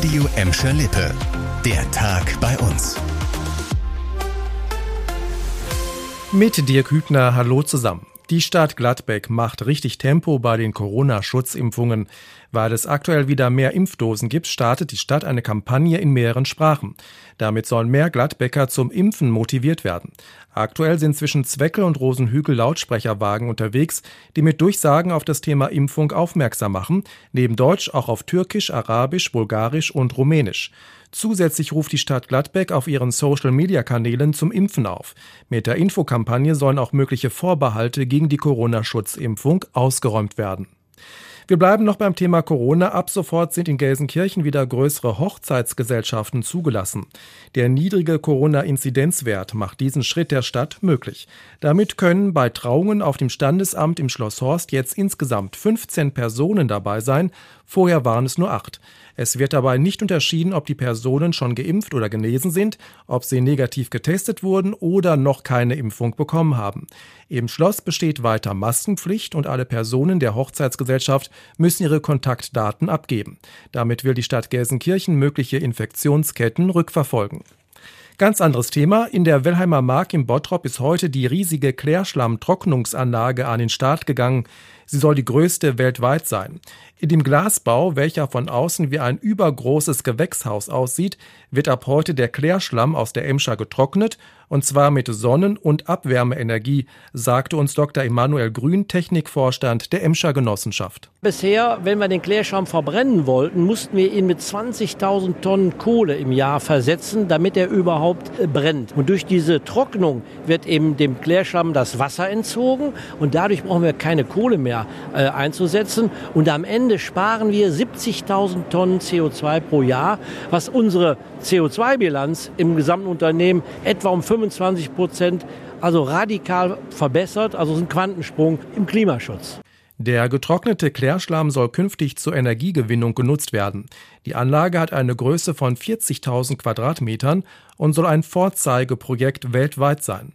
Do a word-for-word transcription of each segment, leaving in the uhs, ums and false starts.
Radio Emscher Lippe. Der Tag bei uns. Mit Dirk Hübner, hallo zusammen. Die Stadt Gladbeck macht richtig Tempo bei den Corona-Schutzimpfungen. Weil es aktuell wieder mehr Impfdosen gibt, startet die Stadt eine Kampagne in mehreren Sprachen. Damit sollen mehr Gladbecker zum Impfen motiviert werden. Aktuell sind zwischen Zweckel und Rosenhügel Lautsprecherwagen unterwegs, die mit Durchsagen auf das Thema Impfung aufmerksam machen, neben Deutsch auch auf Türkisch, Arabisch, Bulgarisch und Rumänisch. Zusätzlich ruft die Stadt Gladbeck auf ihren Social-Media-Kanälen zum Impfen auf. Mit der Infokampagne sollen auch mögliche Vorbehalte gegen die Corona-Schutzimpfung ausgeräumt werden. Wir bleiben noch beim Thema Corona. Ab sofort sind in Gelsenkirchen wieder größere Hochzeitsgesellschaften zugelassen. Der niedrige Corona-Inzidenzwert macht diesen Schritt der Stadt möglich. Damit können bei Trauungen auf dem Standesamt im Schloss Horst jetzt insgesamt fünfzehn Personen dabei sein. Vorher waren es nur acht. Es wird dabei nicht unterschieden, ob die Personen schon geimpft oder genesen sind, ob sie negativ getestet wurden oder noch keine Impfung bekommen haben. Im Schloss besteht weiter Maskenpflicht und alle Personen der Hochzeitsgesellschaft müssen ihre Kontaktdaten abgeben. Damit will die Stadt Gelsenkirchen mögliche Infektionsketten rückverfolgen. Ganz anderes Thema. In der Welheimer Mark im Bottrop ist heute die riesige Klärschlammtrocknungsanlage an den Start gegangen. Sie soll die größte weltweit sein. In dem Glasbau, welcher von außen wie ein übergroßes Gewächshaus aussieht, wird ab heute der Klärschlamm aus der Emscher getrocknet, und zwar mit Sonnen- und Abwärmeenergie, sagte uns Doktor Emanuel Grün, Technikvorstand der Emscher Genossenschaft. Bisher, wenn wir den Klärschlamm verbrennen wollten, mussten wir ihn mit zwanzigtausend Tonnen Kohle im Jahr versetzen, damit er überhaupt brennt. Und durch diese Trocknung wird eben dem Klärschlamm das Wasser entzogen und dadurch brauchen wir keine Kohle mehr äh, einzusetzen. Und am Ende sparen wir siebzigtausend Tonnen C O zwei pro Jahr, was unsere C O zwei Bilanz im gesamten Unternehmen etwa um fünfundzwanzig Prozent, also radikal verbessert, also ein Quantensprung im Klimaschutz. Der getrocknete Klärschlamm soll künftig zur Energiegewinnung genutzt werden. Die Anlage hat eine Größe von vierzigtausend Quadratmetern und soll ein Vorzeigeprojekt weltweit sein.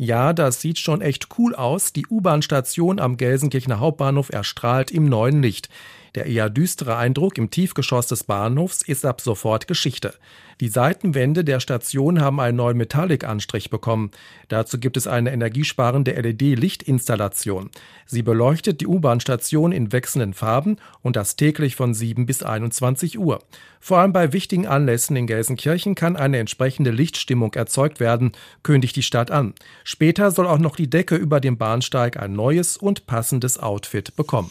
Ja, das sieht schon echt cool aus. Die U-Bahn-Station am Gelsenkirchener Hauptbahnhof erstrahlt im neuen Licht. Der eher düstere Eindruck im Tiefgeschoss des Bahnhofs ist ab sofort Geschichte. Die Seitenwände der Station haben einen neuen Metallic-Anstrich bekommen. Dazu gibt es eine energiesparende L E D-Lichtinstallation. Sie beleuchtet die U-Bahn-Station in wechselnden Farben und das täglich von sieben bis einundzwanzig Uhr. Vor allem bei wichtigen Anlässen in Gelsenkirchen kann eine entsprechende Lichtstimmung erzeugt werden, kündigt die Stadt an. Später soll auch noch die Decke über dem Bahnsteig ein neues und passendes Outfit bekommen.